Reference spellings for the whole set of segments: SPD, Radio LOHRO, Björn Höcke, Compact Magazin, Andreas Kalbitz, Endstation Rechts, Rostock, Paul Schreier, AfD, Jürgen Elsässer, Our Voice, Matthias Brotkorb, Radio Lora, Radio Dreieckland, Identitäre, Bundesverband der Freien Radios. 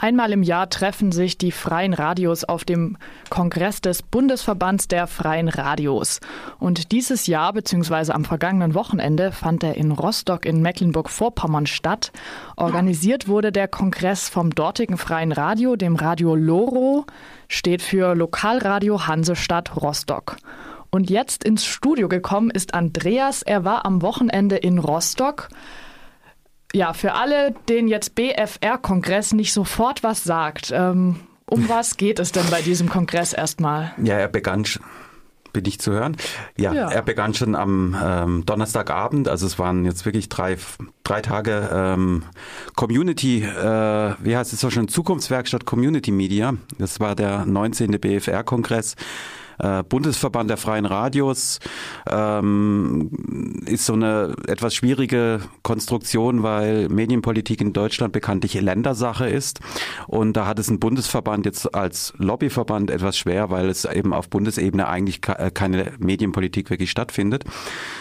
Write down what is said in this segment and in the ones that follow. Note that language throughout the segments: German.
Einmal im Jahr treffen sich die Freien Radios auf dem Kongress des Bundesverbands der Freien Radios. Und dieses Jahr bzw. am vergangenen Wochenende fand er in Rostock in Mecklenburg-Vorpommern statt. Organisiert wurde der Kongress vom dortigen Freien Radio, dem Radio LOHRO, steht für Lokalradio Hansestadt Rostock. Und jetzt ins Studio gekommen ist Andreas. Er war am Wochenende in Rostock. Ja, für alle, denen jetzt BFR-Kongress nicht sofort was sagt, um was geht es denn bei diesem Kongress erstmal? Ja, er begann schon. Bin ich zu hören? Ja. Er begann schon am Donnerstagabend. Also es waren jetzt wirklich drei Tage Community, wie heißt es so schön, Zukunftswerkstatt Community Media. Das war der 19. BFR-Kongress. Bundesverband der Freien Radios ist so eine etwas schwierige Konstruktion, weil Medienpolitik in Deutschland bekanntlich Ländersache ist. Und da hat es ein Bundesverband jetzt als Lobbyverband etwas schwer, weil es eben auf Bundesebene eigentlich keine Medienpolitik wirklich stattfindet.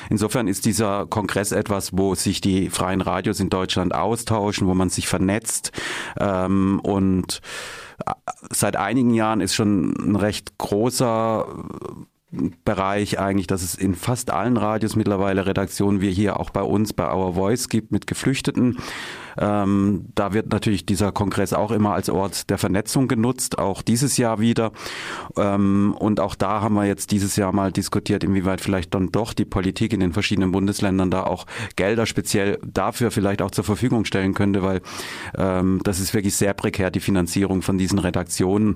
Insofern ist dieser Kongress etwas, wo sich die Freien Radios in Deutschland austauschen, wo man sich vernetzt und seit einigen Jahren ist schon ein recht großer Bereich eigentlich, dass es in fast allen Radios mittlerweile Redaktionen wie hier auch bei uns bei Our Voice gibt mit Geflüchteten. Da wird natürlich dieser Kongress auch immer als Ort der Vernetzung genutzt, auch dieses Jahr wieder. Und auch da haben wir jetzt dieses Jahr mal diskutiert, inwieweit vielleicht dann doch die Politik in den verschiedenen Bundesländern da auch Gelder speziell dafür vielleicht auch zur Verfügung stellen könnte, weil das ist wirklich sehr prekär, die Finanzierung von diesen Redaktionen,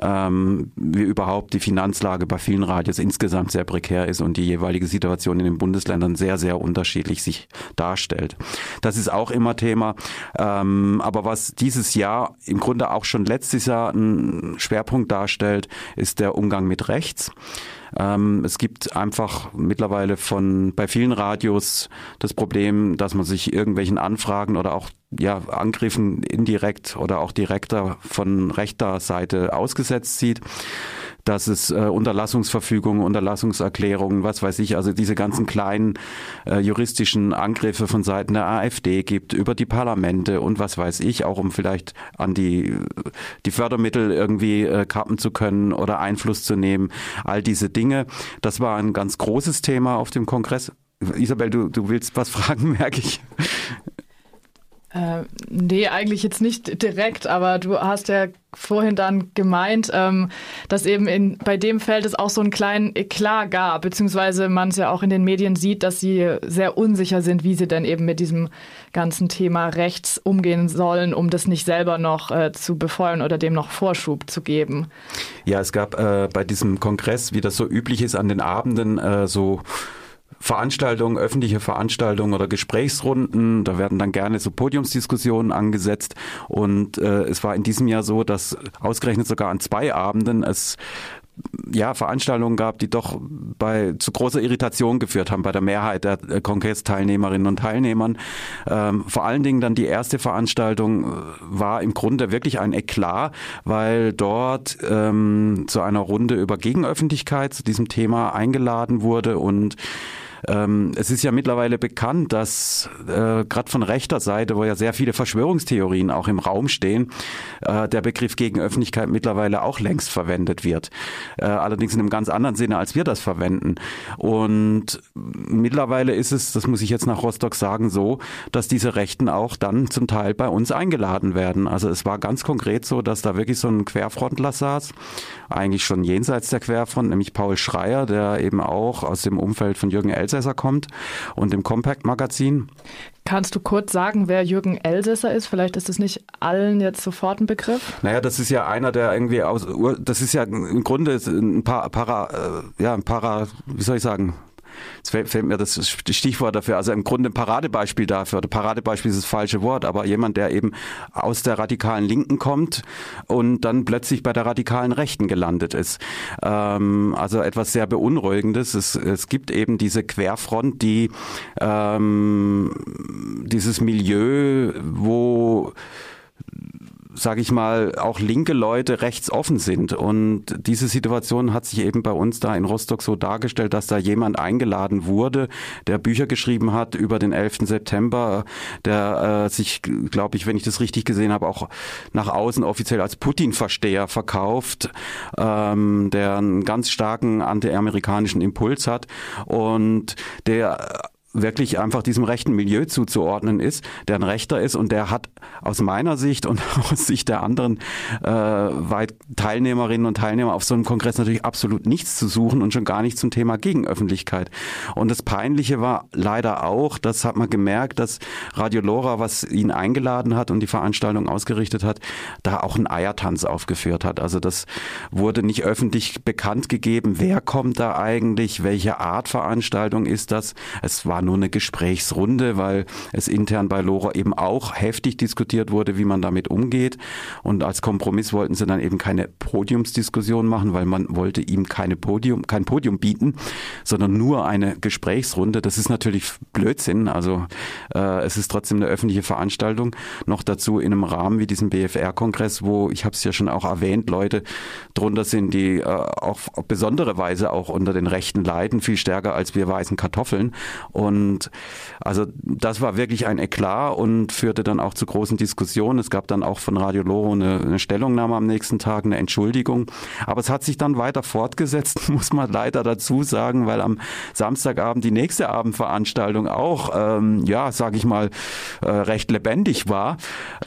wie überhaupt die Finanzlage bei vielen Radios insgesamt sehr prekär ist und die jeweilige Situation in den Bundesländern sehr, sehr unterschiedlich sich darstellt. Das ist auch immer Thema. Aber was dieses Jahr im Grunde auch schon letztes Jahr einen Schwerpunkt darstellt, ist der Umgang mit rechts. Es gibt einfach mittlerweile bei vielen Radios das Problem, dass man sich irgendwelchen Anfragen oder auch Angriffen indirekt oder auch direkter von rechter Seite ausgesetzt sieht. Dass es Unterlassungsverfügungen, Unterlassungserklärungen, was weiß ich, also diese ganzen kleinen juristischen Angriffe von Seiten der AfD gibt, über die Parlamente und was weiß ich, auch um vielleicht an die Fördermittel irgendwie kappen zu können oder Einfluss zu nehmen, all diese Dinge. Das war ein ganz großes Thema auf dem Kongress. Isabel, du willst was fragen, merke ich. Nee, eigentlich jetzt nicht direkt, aber du hast ja vorhin dann gemeint, dass eben bei dem Feld es auch so einen kleinen Eklat gab, beziehungsweise man es ja auch in den Medien sieht, dass sie sehr unsicher sind, wie sie denn eben mit diesem ganzen Thema rechts umgehen sollen, um das nicht selber noch zu befeuern oder dem noch Vorschub zu geben. Ja, es gab bei diesem Kongress, wie das so üblich ist, an den Abenden so Veranstaltungen, öffentliche Veranstaltungen oder Gesprächsrunden, da werden dann gerne so Podiumsdiskussionen angesetzt und es war in diesem Jahr so, dass ausgerechnet sogar an zwei Abenden es Veranstaltungen gab, die doch zu großer Irritation geführt haben bei der Mehrheit der Kongressteilnehmerinnen und Teilnehmern. Vor allen Dingen dann die erste Veranstaltung war im Grunde wirklich ein Eklat, weil dort zu einer Runde über Gegenöffentlichkeit zu diesem Thema eingeladen wurde und es ist ja mittlerweile bekannt, dass gerade von rechter Seite, wo ja sehr viele Verschwörungstheorien auch im Raum stehen, der Begriff Gegenöffentlichkeit mittlerweile auch längst verwendet wird. Allerdings in einem ganz anderen Sinne, als wir das verwenden. Und mittlerweile ist es, das muss ich jetzt nach Rostock sagen, so, dass diese Rechten auch dann zum Teil bei uns eingeladen werden. Also es war ganz konkret so, dass da wirklich so ein Querfrontler saß, eigentlich schon jenseits der Querfront, nämlich Paul Schreier, der eben auch aus dem Umfeld von Jürgen Elsässer kommt und dem Compact Magazin. Kannst du kurz sagen, wer Jürgen Elsässer ist? Vielleicht ist es nicht allen jetzt sofort ein Begriff. Naja, das ist ja einer, der irgendwie das ist ja im Grunde jetzt fällt mir das Stichwort dafür, also im Grunde ein Paradebeispiel dafür, Paradebeispiel ist das falsche Wort, aber jemand, der eben aus der radikalen Linken kommt und dann plötzlich bei der radikalen Rechten gelandet ist. Also etwas sehr Beunruhigendes. Es gibt eben diese Querfront, die dieses Milieu, wo sage ich mal, auch linke Leute rechts offen sind. Und diese Situation hat sich eben bei uns da in Rostock so dargestellt, dass da jemand eingeladen wurde, der Bücher geschrieben hat über den 11. September, der sich, glaube ich, wenn ich das richtig gesehen habe, auch nach außen offiziell als Putin-Versteher verkauft, der einen ganz starken antiamerikanischen Impuls hat und der wirklich einfach diesem rechten Milieu zuzuordnen ist, der ein Rechter ist und der hat aus meiner Sicht und aus Sicht der anderen Teilnehmerinnen und Teilnehmer auf so einem Kongress natürlich absolut nichts zu suchen und schon gar nicht zum Thema Gegenöffentlichkeit. Und das Peinliche war leider auch, das hat man gemerkt, dass Radio Lora, was ihn eingeladen hat und die Veranstaltung ausgerichtet hat, da auch einen Eiertanz aufgeführt hat. Also das wurde nicht öffentlich bekannt gegeben, wer kommt da eigentlich, welche Art Veranstaltung ist das. Es war nur eine Gesprächsrunde, weil es intern bei LOHRO eben auch heftig diskutiert wurde, wie man damit umgeht. Und als Kompromiss wollten sie dann eben keine Podiumsdiskussion machen, weil man wollte ihm kein Podium bieten, sondern nur eine Gesprächsrunde. Das ist natürlich Blödsinn. Also es ist trotzdem eine öffentliche Veranstaltung. Noch dazu in einem Rahmen wie diesem BFR-Kongress, wo, ich habe es ja schon auch erwähnt, Leute drunter sind, die auf besondere Weise auch unter den Rechten leiden, viel stärker als wir weißen Kartoffeln. Und also das war wirklich ein Eklat und führte dann auch zu großen Diskussionen. Es gab dann auch von Radio LOHRO eine Stellungnahme am nächsten Tag, eine Entschuldigung. Aber es hat sich dann weiter fortgesetzt, muss man leider dazu sagen, weil am Samstagabend die nächste Abendveranstaltung auch, recht lebendig war.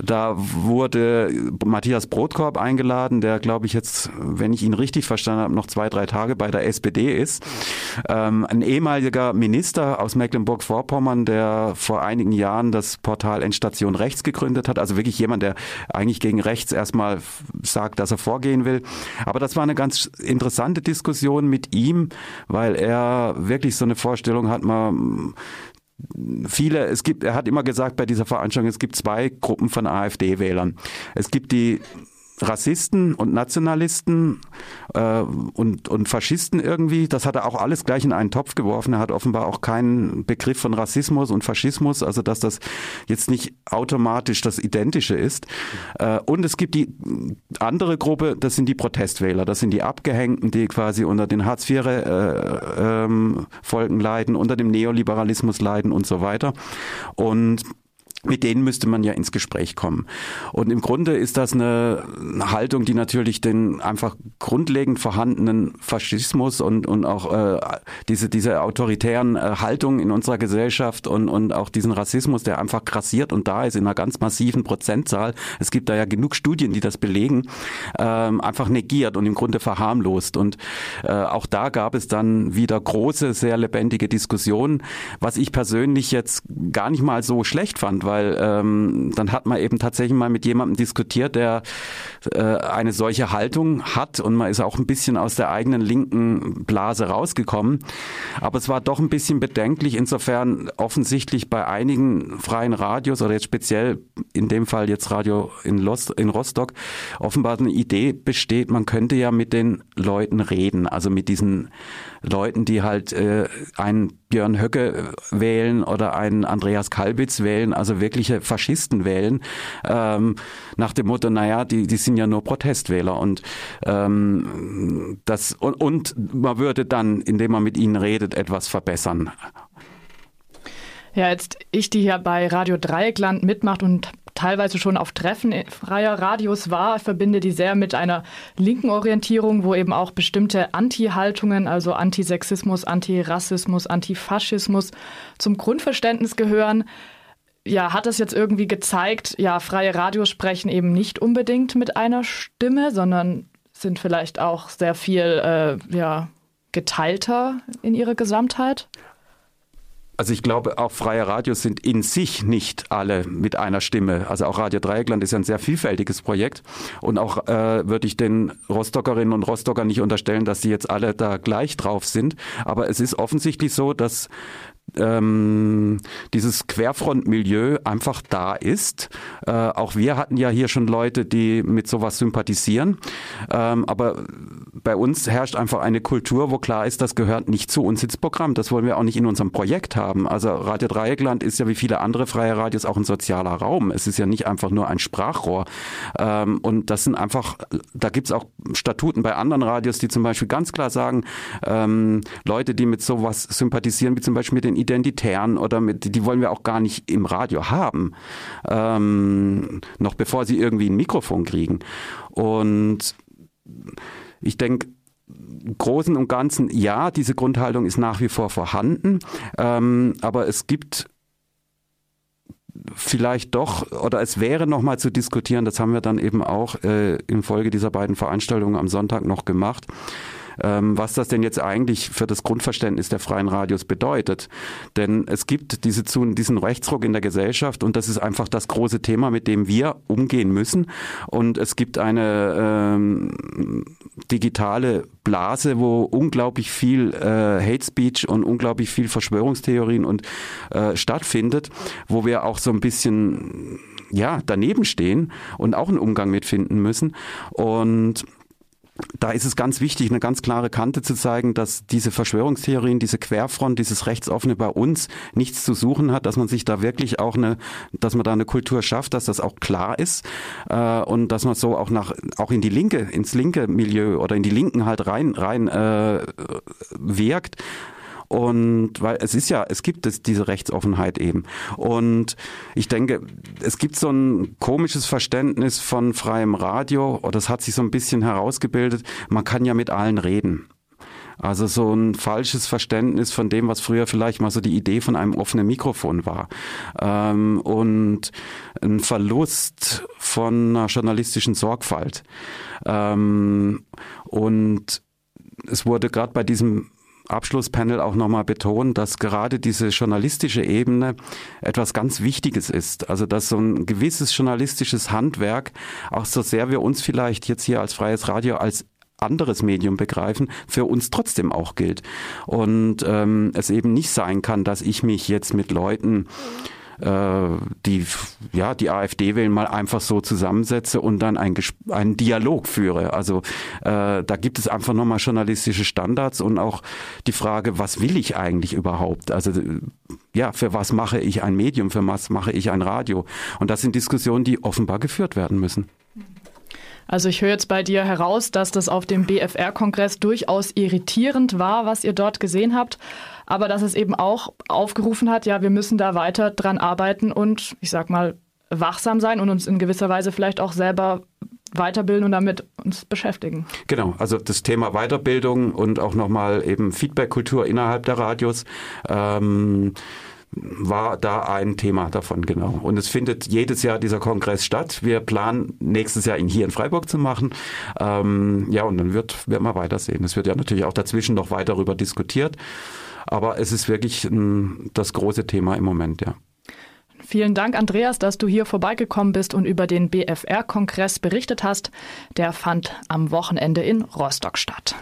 Da wurde Matthias Brotkorb eingeladen, der, glaube ich, jetzt, wenn ich ihn richtig verstanden habe, noch 2-3 Tage bei der SPD ist. Ein ehemaliger Minister aus Mecklenburg-Vorpommern, der vor einigen Jahren das Portal Endstation Rechts gegründet hat. Also wirklich jemand, der eigentlich gegen rechts erstmal sagt, dass er vorgehen will. Aber das war eine ganz interessante Diskussion mit ihm, weil er wirklich so eine Vorstellung hat, er hat immer gesagt bei dieser Veranstaltung, es gibt 2 Gruppen von AfD-Wählern. Es gibt die Rassisten und Nationalisten und Faschisten irgendwie, das hat er auch alles gleich in einen Topf geworfen. Er hat offenbar auch keinen Begriff von Rassismus und Faschismus, also dass das jetzt nicht automatisch das Identische ist. Und es gibt die andere Gruppe, das sind die Protestwähler, das sind die Abgehängten, die quasi unter den Hartz-IV-Folgen leiden, unter dem Neoliberalismus leiden und so weiter. Und mit denen müsste man ja ins Gespräch kommen. Und im Grunde ist das eine Haltung, die natürlich den einfach grundlegend vorhandenen Faschismus und auch diese autoritären Haltungen in unserer Gesellschaft und auch diesen Rassismus, der einfach grassiert und da ist in einer ganz massiven Prozentzahl, es gibt da ja genug Studien, die das belegen, einfach negiert und im Grunde verharmlost. Und auch da gab es dann wieder große, sehr lebendige Diskussionen, was ich persönlich jetzt gar nicht mal so schlecht fand, weil dann hat man eben tatsächlich mal mit jemandem diskutiert, der eine solche Haltung hat und man ist auch ein bisschen aus der eigenen linken Blase rausgekommen. Aber es war doch ein bisschen bedenklich, insofern offensichtlich bei einigen freien Radios oder jetzt speziell in dem Fall jetzt Radio in Rostock offenbar eine Idee besteht, man könnte ja mit den Leuten reden, also mit diesen Leuten, die halt einen Björn Höcke wählen oder einen Andreas Kalbitz wählen, also wirkliche Faschisten wählen, nach dem Motto, naja, die sind ja nur Protestwähler und man würde dann, indem man mit ihnen redet, etwas verbessern. Ja, jetzt ich, die hier bei Radio Dreieckland mitmacht und teilweise schon auf Treffen freier Radios war, verbinde die sehr mit einer linken Orientierung, wo eben auch bestimmte Anti-Haltungen, also Antisexismus, Antirassismus, Antifaschismus zum Grundverständnis gehören. Ja, hat das jetzt irgendwie gezeigt, ja, freie Radios sprechen eben nicht unbedingt mit einer Stimme, sondern sind vielleicht auch sehr viel geteilter in ihrer Gesamtheit? Also ich glaube, auch freie Radios sind in sich nicht alle mit einer Stimme. Also auch Radio Dreieckland ist ja ein sehr vielfältiges Projekt. Und auch würde ich den Rostockerinnen und Rostockern nicht unterstellen, dass sie jetzt alle da gleich drauf sind. Aber es ist offensichtlich so, dass dieses Querfrontmilieu einfach da ist. Auch wir hatten ja hier schon Leute, die mit sowas sympathisieren. Aber Bei uns herrscht einfach eine Kultur, wo klar ist, das gehört nicht zu uns ins Programm. Das wollen wir auch nicht in unserem Projekt haben. Also Radio Dreieckland ist ja wie viele andere freie Radios auch ein sozialer Raum. Es ist ja nicht einfach nur ein Sprachrohr. Und das sind einfach, da gibt es auch Statuten bei anderen Radios, die zum Beispiel ganz klar sagen, Leute, die mit sowas sympathisieren, wie zum Beispiel mit den Identitären oder mit, die wollen wir auch gar nicht im Radio haben, noch bevor sie irgendwie ein Mikrofon kriegen. Und ich denke, im Großen und Ganzen, ja, diese Grundhaltung ist nach wie vor vorhanden, aber es gibt vielleicht doch, oder es wäre nochmal zu diskutieren, das haben wir dann eben auch infolge dieser beiden Veranstaltungen am Sonntag noch gemacht, was das denn jetzt eigentlich für das Grundverständnis der freien Radios bedeutet. Denn es gibt diesen Rechtsruck in der Gesellschaft und das ist einfach das große Thema, mit dem wir umgehen müssen. Und es gibt eine digitale Blase, wo unglaublich viel Hate Speech und unglaublich viel Verschwörungstheorien und stattfindet, wo wir auch so ein bisschen daneben stehen und auch einen Umgang mit finden müssen. Und da ist es ganz wichtig, eine ganz klare Kante zu zeigen, dass diese Verschwörungstheorien, diese Querfront, dieses Rechtsoffene bei uns nichts zu suchen hat, dass man sich da wirklich auch dass man da eine Kultur schafft, dass das auch klar ist, und dass man so auch auch in die Linke, ins linke Milieu oder in die Linken halt rein wirkt. Und weil es gibt diese Rechtsoffenheit eben. Und ich denke, es gibt so ein komisches Verständnis von freiem Radio, oder das hat sich so ein bisschen herausgebildet, man kann ja mit allen reden. Also so ein falsches Verständnis von dem, was früher vielleicht mal so die Idee von einem offenen Mikrofon war. Und ein Verlust von einer journalistischen Sorgfalt. Und es wurde gerade bei diesem Abschlusspanel auch nochmal betonen, dass gerade diese journalistische Ebene etwas ganz Wichtiges ist. Also dass so ein gewisses journalistisches Handwerk, auch so sehr wir uns vielleicht jetzt hier als freies Radio als anderes Medium begreifen, für uns trotzdem auch gilt. Und es eben nicht sein kann, dass ich mich jetzt mit Leuten, die AfD wählen, mal einfach so zusammensetze und dann einen Dialog führe. Also da gibt es einfach nochmal journalistische Standards und auch die Frage, was will ich eigentlich überhaupt? Also für was mache ich ein Medium, für was mache ich ein Radio? Und das sind Diskussionen, die offenbar geführt werden müssen. Also ich höre jetzt bei dir heraus, dass das auf dem BFR-Kongress durchaus irritierend war, was ihr dort gesehen habt, aber dass es eben auch aufgerufen hat, wir müssen da weiter dran arbeiten und, ich sag mal, wachsam sein und uns in gewisser Weise vielleicht auch selber weiterbilden und damit uns beschäftigen. Genau, also das Thema Weiterbildung und auch nochmal eben Feedback-Kultur innerhalb der Radios, war da ein Thema davon, genau. Und es findet jedes Jahr dieser Kongress statt. Wir planen, nächstes Jahr ihn hier in Freiburg zu machen. Und dann wird man weitersehen. Es wird ja natürlich auch dazwischen noch weiter darüber diskutiert. Aber es ist wirklich das große Thema im Moment, ja. Vielen Dank, Andreas, dass du hier vorbeigekommen bist und über den BFR-Kongress berichtet hast. Der fand am Wochenende in Rostock statt.